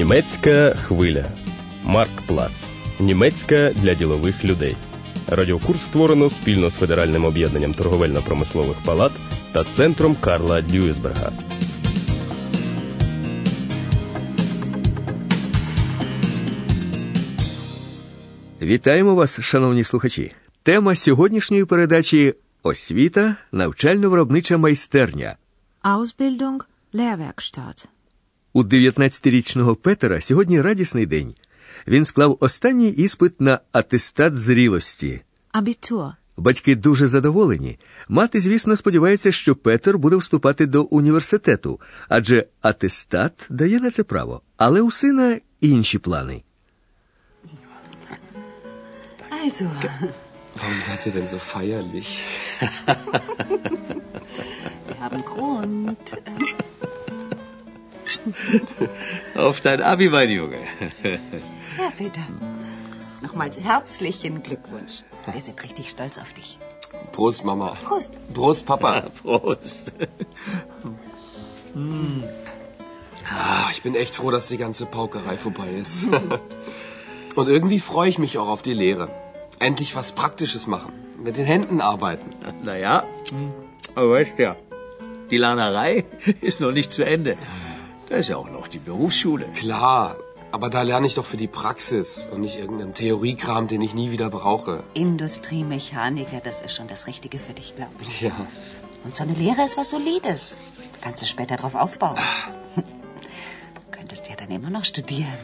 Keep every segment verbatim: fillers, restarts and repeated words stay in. Німецька хвиля. Марктплац. Німецька для ділових людей. Радіокурс створено спільно з Федеральним об'єднанням торговельно-промислових палат та центром Карла Дюїсберга. Вітаємо вас, шановні слухачі. Тема сьогоднішньої передачі – освіта, навчально-виробнича майстерня. Ausbildung, Lehrwerkstatt. У дев'ятнадцятирічного Петера сьогодні радісний день. Він склав останній іспит на атестат зрілості. Abitur. Батьки дуже задоволені. Мати, звісно, сподівається, що Петер буде вступати до університету, адже атестат дає на це право. Але у сина інші плани. Also. Warum seid ihr denn so feierlich? Wir haben Grund. Auf dein Abi, mein Junge. Ja, Peter. Nochmals herzlichen Glückwunsch. Wir sind richtig stolz auf dich. Prost, Mama. Prost. Prost, Papa. Ja, Prost. mm. ah, ich bin echt froh, dass die ganze Paukerei vorbei ist. Und irgendwie freue ich mich auch auf die Lehre. Endlich was Praktisches machen. Mit den Händen arbeiten. Na ja, aber weißt ja, die Lernerei ist noch nicht zu Ende. Da ist ja auch noch die Berufsschule. Klar, aber da lerne ich doch für die Praxis und nicht irgendeinen Theoriekram, den ich nie wieder brauche. Industriemechaniker, das ist schon das Richtige für dich, glaube ich. Ja. Und so eine Lehre ist was Solides. Du kannst du später drauf aufbauen. Du könntest ja dann immer noch studieren.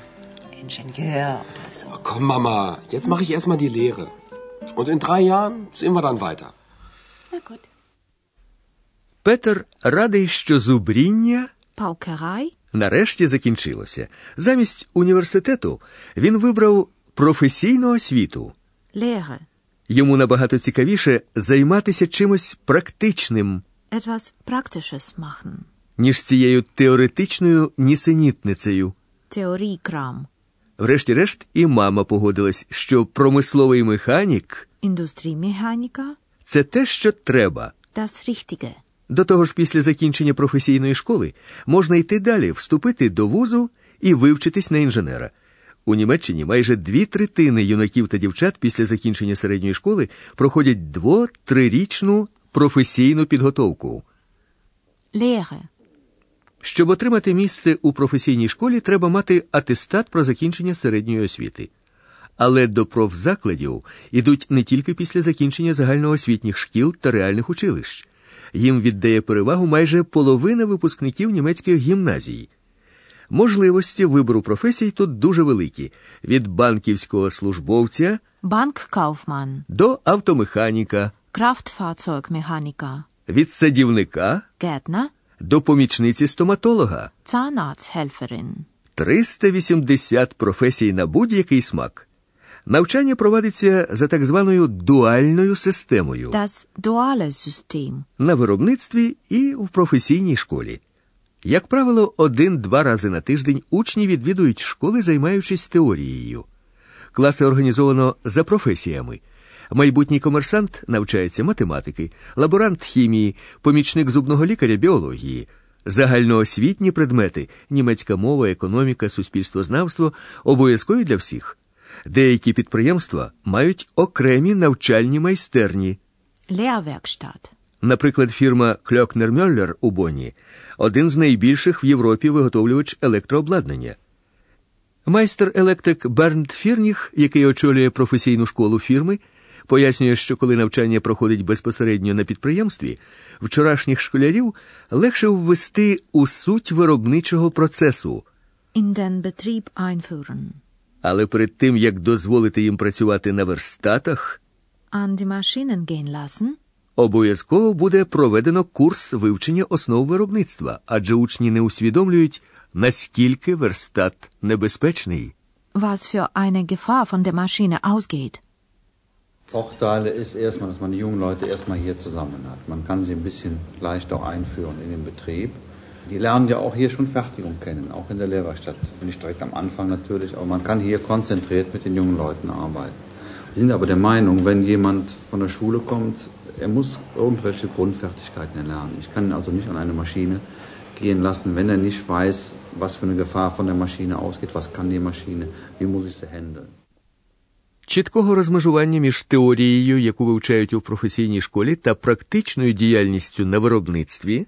Ingenieur oder so. Oh, komm, Mama, jetzt mache ich erstmal die Lehre. Und in drei Jahren sehen wir dann weiter. Na gut. Петер радий, що зубріння Паукерай нарешті закінчилося. Замість університету він вибрав професійну освіту. Lehre. Йому набагато цікавіше займатися чимось практичним. Etwas Praktisches machen. Ніж цією теоретичною нісенітницею. Теорійкрам. Врешті-решт і мама погодилась, що промисловий механік – це те, що треба. Das Richtige. До того ж, після закінчення професійної школи можна йти далі, вступити до вузу і вивчитись на інженера. У Німеччині майже дві третини юнаків та дівчат після закінчення середньої школи проходять дво-трирічну професійну підготовку. Lehre. Щоб отримати місце у професійній школі, треба мати атестат про закінчення середньої освіти. Але до профзакладів ідуть не тільки після закінчення загальноосвітніх шкіл та реальних училищ. Їм віддає перевагу майже половина випускників німецьких гімназій. Можливості вибору професій тут дуже великі. Від банківського службовця Банк-кауфман до автомеханіка Крафтфарцойгмеханіка, від садівника Гертна до помічниці стоматолога Цанац-хельферин. триста вісімдесят професій на будь-який смак. Навчання проводиться за так званою дуальною системою. Das duale System. На виробництві і в професійній школі. Як правило, один-два рази на тиждень учні відвідують школи, займаючись теорією. Класи організовано за професіями. Майбутній комерсант навчається математики, лаборант хімії, помічник зубного лікаря біології. Загальноосвітні предмети – німецька мова, економіка, суспільствознавство – обов'язкові для всіх. Деякі підприємства мають окремі навчальні майстерні. Lehrwerkstatt. Наприклад, фірма Klöckner-Möller у Бонні – один з найбільших в Європі виготовлювач електрообладнання. Майстер-електрик Бернд Фірніх, який очолює професійну школу фірми, пояснює, що коли навчання проходить безпосередньо на підприємстві, вчорашніх школярів легше ввести у суть виробничого процесу. In den Betrieb einführen. Але перед тим, як дозволити їм працювати на верстатах, An die Maschinen gehen lassen. Обов'язково буде проведено курс вивчення основ виробництва, адже учні не усвідомлюють, наскільки верстат небезпечний. Was für eine Gefahr von der Maschine ausgeht. Vorteile ist erstmal, dass man die jungen Leute erstmal hier zusammen hat. Man kann sie ein bisschen leichter einführen in den Betrieb. Die lernen ja auch hier schon Fertigung kennen, auch in der Lehrwerkstatt. Nicht direkt am Anfang natürlich, aber man kann hier konzentriert mit den jungen Leuten arbeiten. Wir sind aber der Meinung, wenn jemand von der Schule kommt, er muss irgendwelche Grundfertigkeiten erlernen. Ich kann ihn also nicht an eine Maschine gehen lassen, wenn er nicht weiß, was für eine Gefahr von der Maschine ausgeht, was kann die Maschine, wie muss ich sie handeln. Чіткого розмежування між теорією, яку вивчають у професійній школі, та практичною діяльністю на виробництві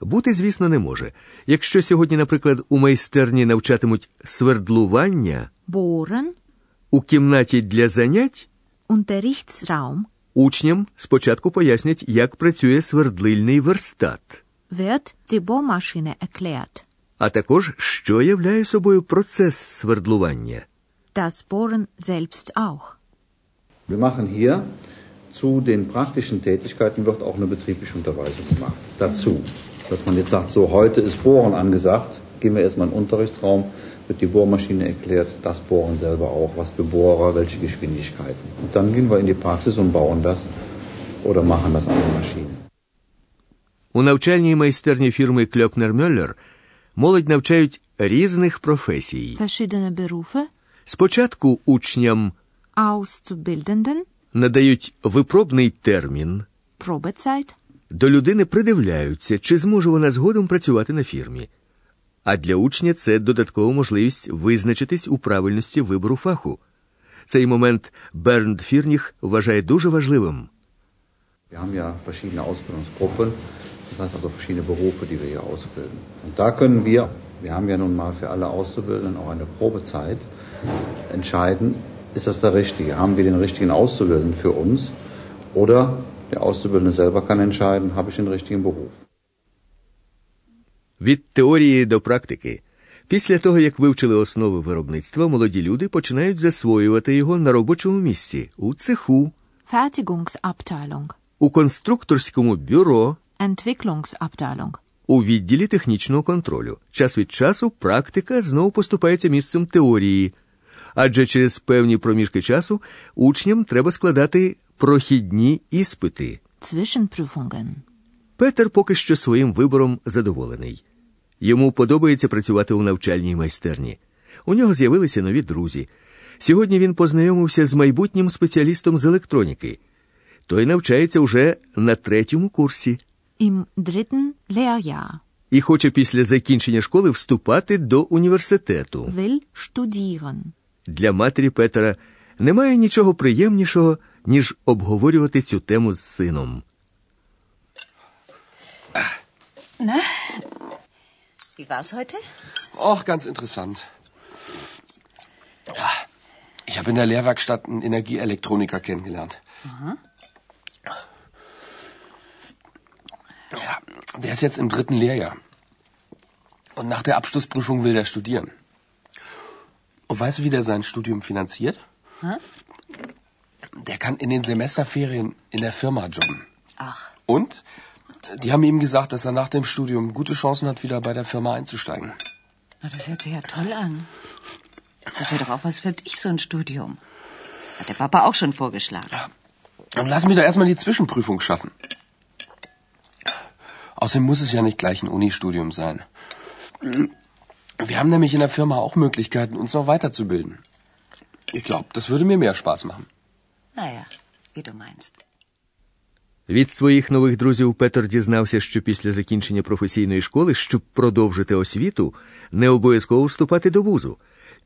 бути, звісно, не може. Якщо сьогодні, наприклад, у майстерні навчатимуть свердлування, Bohren, у кімнаті для занять учням спочатку пояснять, як працює свердлильний верстат, wird die Bohrmaschine erklärt, а також, що являє собою процес свердлування. Das Bohren selbst auch. Wir machen hier zu den praktischen Tätigkeiten wird auch eine betriebliche Unterweisung gemacht. Dazu, dass man jetzt sagt, so heute ist Bohren angesagt, gehen wir erstmal in den Unterrichtsraum, wird die Bohrmaschine erklärt, das Bohren selber auch, was für Bohrer, welche Geschwindigkeiten. Und dann gehen wir in die Praxis und bauen das oder machen das an den Maschinen. У навчальній майстерні фірми Klöckner-Möller молодь навчають різних професій. Verschiedene Berufe. Спочатку учням надають випробний термін, до людини придивляються, чи зможе вона згодом працювати на фірмі. А для учня це додаткова можливість визначитись у правильності вибору фаху. Цей момент Бернд Фірніх вважає дуже важливим. Ми маємо різні групи, тобто різні професії, які ми розповідаємо. І так ми... Wir haben ja nun mal für alle Auszubildenden auch eine Probezeit. Entscheiden, ist das der Richtige? Haben wir den Richtigen Auszubildenden für uns? Oder der Auszubildende selber kann entscheiden, habe ich den richtigen Beruf? Від теорії до практики. Після того, як вивчили основи виробництва, молоді люди починають засвоювати його на робочому місці, у цеху, Fertigungsabteilung, у конструкторському бюро, Entwicklungsabteilung, у відділі технічного контролю. Час від часу практика знову поступається місцем теорії. Адже через певні проміжки часу учням треба складати прохідні іспити. Zwischenprüfungen. Петер поки що своїм вибором задоволений. Йому подобається працювати у навчальній майстерні. У нього з'явилися нові друзі. Сьогодні він познайомився з майбутнім спеціалістом з електроніки. Той навчається уже на третьому курсі. Im dritten Lehrjahr. І хоче після закінчення школи вступати до університету. Will studieren. Для матері Петера немає нічого приємнішого, ніж обговорювати цю тему з сином. Na? Wie war's heute? Auch ganz interessant. Ich habe in der Lehrwerkstatt einen Energieelektroniker kennengelernt. Aha. Ja, der ist jetzt im dritten Lehrjahr. Und nach der Abschlussprüfung will der studieren. Und weißt du, wie der sein Studium finanziert? Hm? Der kann in den Semesterferien in der Firma jobben. Ach. Und die haben ihm gesagt, dass er nach dem Studium gute Chancen hat, wieder bei der Firma einzusteigen. Na, das hört sich ja toll an. Das wäre doch auch was für ich, so ein Studium. Hat der Papa auch schon vorgeschlagen. Ja. Dann lassen wir doch erstmal die Zwischenprüfung schaffen. Außerdem muss es ja nicht gleich ein Uni-Studium sein. Wir haben nämlich in der Firma auch Möglichkeiten, uns noch weiterzubilden. Ich glaube, das würde mir mehr Spaß machen. Naja, wie du meinst. Від своїх нових друзів Петер дізнався, що після закінчення професійної школи, щоб продовжити освіту, не обов'язково вступати до вузу.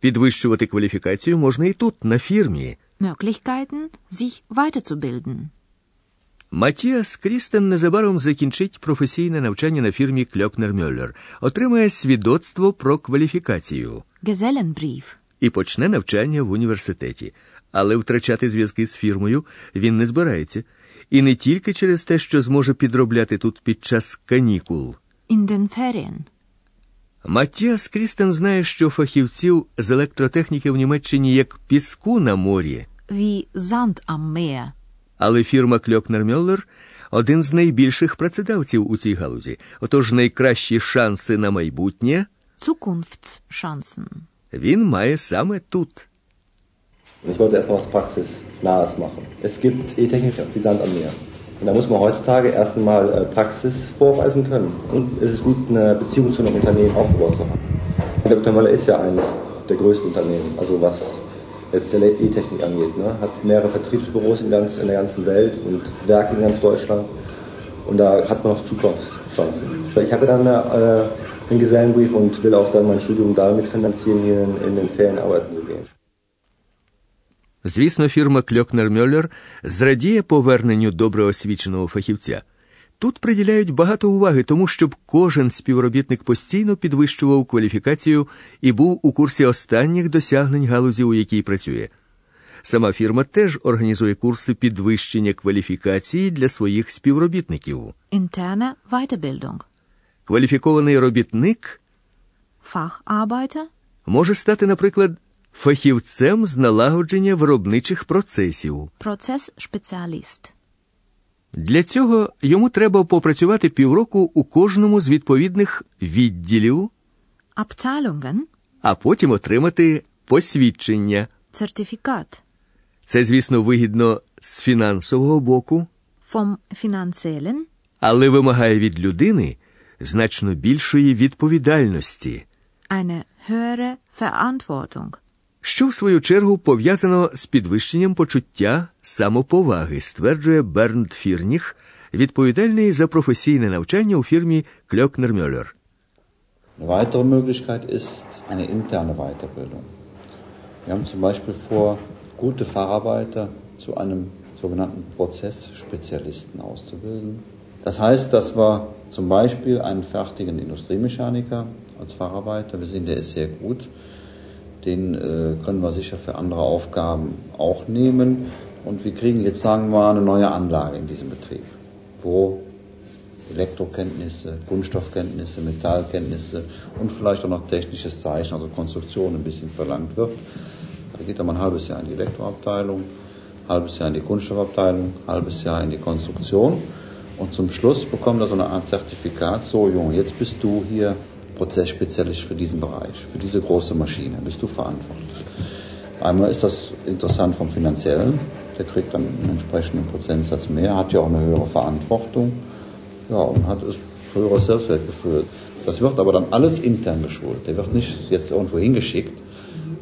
Підвищувати кваліфікацію можна і тут, на фірмі. Möglichkeiten, sich weiterzubilden. Матіас Крістен незабаром закінчить професійне навчання на фірмі Klöckner-Möller, отримає свідоцтво про кваліфікацію і почне навчання в університеті. Але втрачати зв'язки з фірмою він не збирається. І не тільки через те, що зможе підробляти тут під час канікул. Матіас Крістен знає, що фахівців з електротехніки в Німеччині як піску на морі. Wie Sand am Meer. Але фірма Klöckner-Möller – один з найбільших працедавців у цій галузі. Отож, найкращі шанси на майбутнє Zukunftschancen він має саме тут. Ich wollte erstmal was praxisnahes machen. Es gibt E-Techniker, die Sand am Meer. Und da muss man heutzutage erstmal Praxis vorweisen können. Und es ist gut, eine Beziehung zu einem Unternehmen aufgebaut zu haben. Klöckner-Möller ist ja eines der größten Unternehmen, also was jetzt die E-Technik angeht, ne? Hat mehrere Vertriebsbüros in, ganz, in der ganzen Welt und Werke in ganz Deutschland. Und da hat man noch Zukunft, zwanzig. Weil ich habe dann äh, einen Gesellenbrief und will auch dann mein Studium damit finanzieren, hier in, in den Ferien arbeiten zu gehen. Звісно, фірма Klöckner-Möller зрадіє поверненню доброосвіченого фахівця. Тут приділяють багато уваги тому, щоб кожен співробітник постійно підвищував кваліфікацію і був у курсі останніх досягнень галузі, у якій працює. Сама фірма теж організує курси підвищення кваліфікації для своїх співробітників. Interne Weiterbildung. Кваліфікований робітник Facharbeiter може стати, наприклад, фахівцем з налагодження виробничих процесів. Процес-спеціаліст. Для цього йому треба попрацювати півроку у кожному з відповідних відділів, Abteilungen, а потім отримати посвідчення. Сертифікат. Це, звісно, вигідно з фінансового боку, vom finanziellen, але вимагає від людини значно більшої відповідальності. Eine höhere Verantwortung. Що, в свою чергу, пов'язано з підвищенням почуття самоповаги, стверджує Бернд Фірніх, відповідальний за професійне навчання у фірмі Klöckner-Möller. Eine weitere Möglichkeit ist eine interne Weiterbildung. Wir haben zum Beispiel vor, gute Facharbeiter zu einem sogenannten Prozessspezialisten auszubilden. Das heißt, dass wir zum Beispiel einen fertigen Industriemechaniker als Facharbeiter, wir sehen, der ist sehr gut, den äh, können wir sicher für andere Aufgaben auch nehmen. Und wir kriegen jetzt, sagen wir mal, eine neue Anlage in diesem Betrieb, wo Elektrokenntnisse, Kunststoffkenntnisse, Metallkenntnisse und vielleicht auch noch technisches Zeichnen, also Konstruktion ein bisschen verlangt wird. Da geht dann mal ein halbes Jahr in die Elektroabteilung, ein halbes Jahr in die Kunststoffabteilung, ein halbes Jahr in die Konstruktion. Und zum Schluss bekommen wir so eine Art Zertifikat. So, Junge, jetzt bist du hier Prozessspezialist für diesen Bereich, für diese große Maschine, bist du verantwortlich. Einmal ist das interessant vom Finanziellen, der kriegt dann einen entsprechenden Prozentsatz mehr, hat ja auch eine höhere Verantwortung, ja, und hat ein höheres Selbstwertgefühl. Das wird aber dann alles intern geschult, der wird nicht jetzt irgendwo hingeschickt,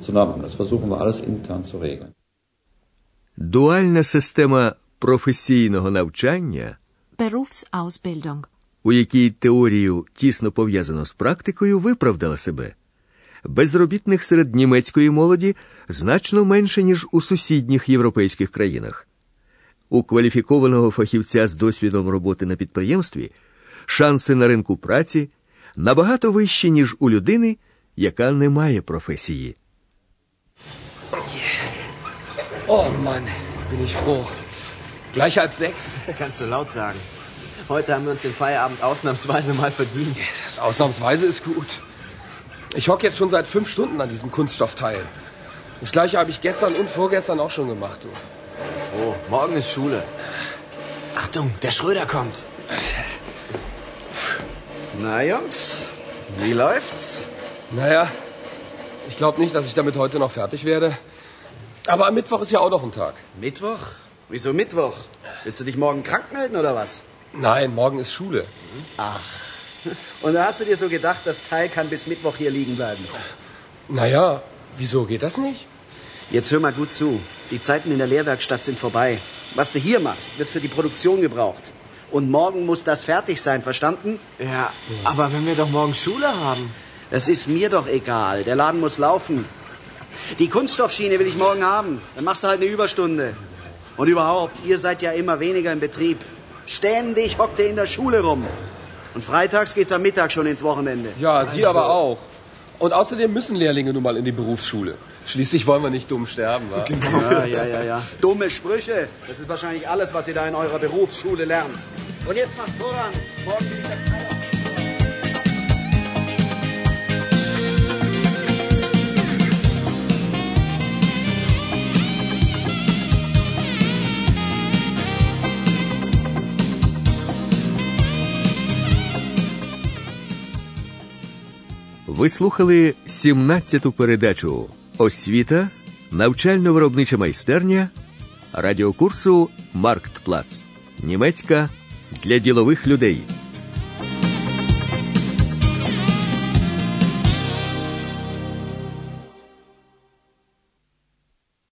sondern das versuchen wir alles intern zu regeln. Дуальна система професійного навчання Berufsausbildung, у якій теорію тісно пов'язано з практикою, виправдала себе. Безробітних серед німецької молоді значно менше, ніж у сусідніх європейських країнах. У кваліфікованого фахівця з досвідом роботи на підприємстві шанси на ринку праці набагато вищі, ніж у людини, яка не має професії. О, ман, bin ich froh. Gleich halb sechs. Das kannst du laut sagen. Heute haben wir uns den Feierabend ausnahmsweise mal verdient. Ausnahmsweise ist gut. Ich hocke jetzt schon seit fünf Stunden an diesem Kunststoffteil. Das gleiche habe ich gestern und vorgestern auch schon gemacht. Du. Oh, morgen ist Schule. Achtung, der Schröder kommt. Na Jungs, wie läuft's? Naja, ich glaube nicht, dass ich damit heute noch fertig werde. Aber am Mittwoch ist ja auch noch ein Tag. Mittwoch? Wieso Mittwoch? Willst du dich morgen krank melden oder was? Nein, morgen ist Schule. Ach, und da hast du dir so gedacht, das Teil kann bis Mittwoch hier liegen bleiben? Naja, wieso geht das nicht? Jetzt hör mal gut zu. Die Zeiten in der Lehrwerkstatt sind vorbei. Was du hier machst, wird für die Produktion gebraucht. Und morgen muss das fertig sein, verstanden? Ja, aber wenn wir doch morgen Schule haben. Das ist mir doch egal. Der Laden muss laufen. Die Kunststoffschiene will ich morgen haben. Dann machst du halt eine Überstunde. Und überhaupt, ihr seid ja immer weniger im Betrieb. Ständig hockt er in der Schule rum. Und freitags geht's am Mittag schon ins Wochenende. Ja, Sie also. Aber auch. Und außerdem müssen Lehrlinge nun mal in die Berufsschule. Schließlich wollen wir nicht dumm sterben, wa? Genau. Ja, ja, ja, ja. Dumme Sprüche. Das ist wahrscheinlich alles, was ihr da in eurer Berufsschule lernt. Und jetzt macht voran. Morgen bin ich der Freier. Ви слухали сімнадцяту передачу «Освіта. Навчально-виробнича майстерня» радіокурсу «Марктплац. Німецька для ділових людей».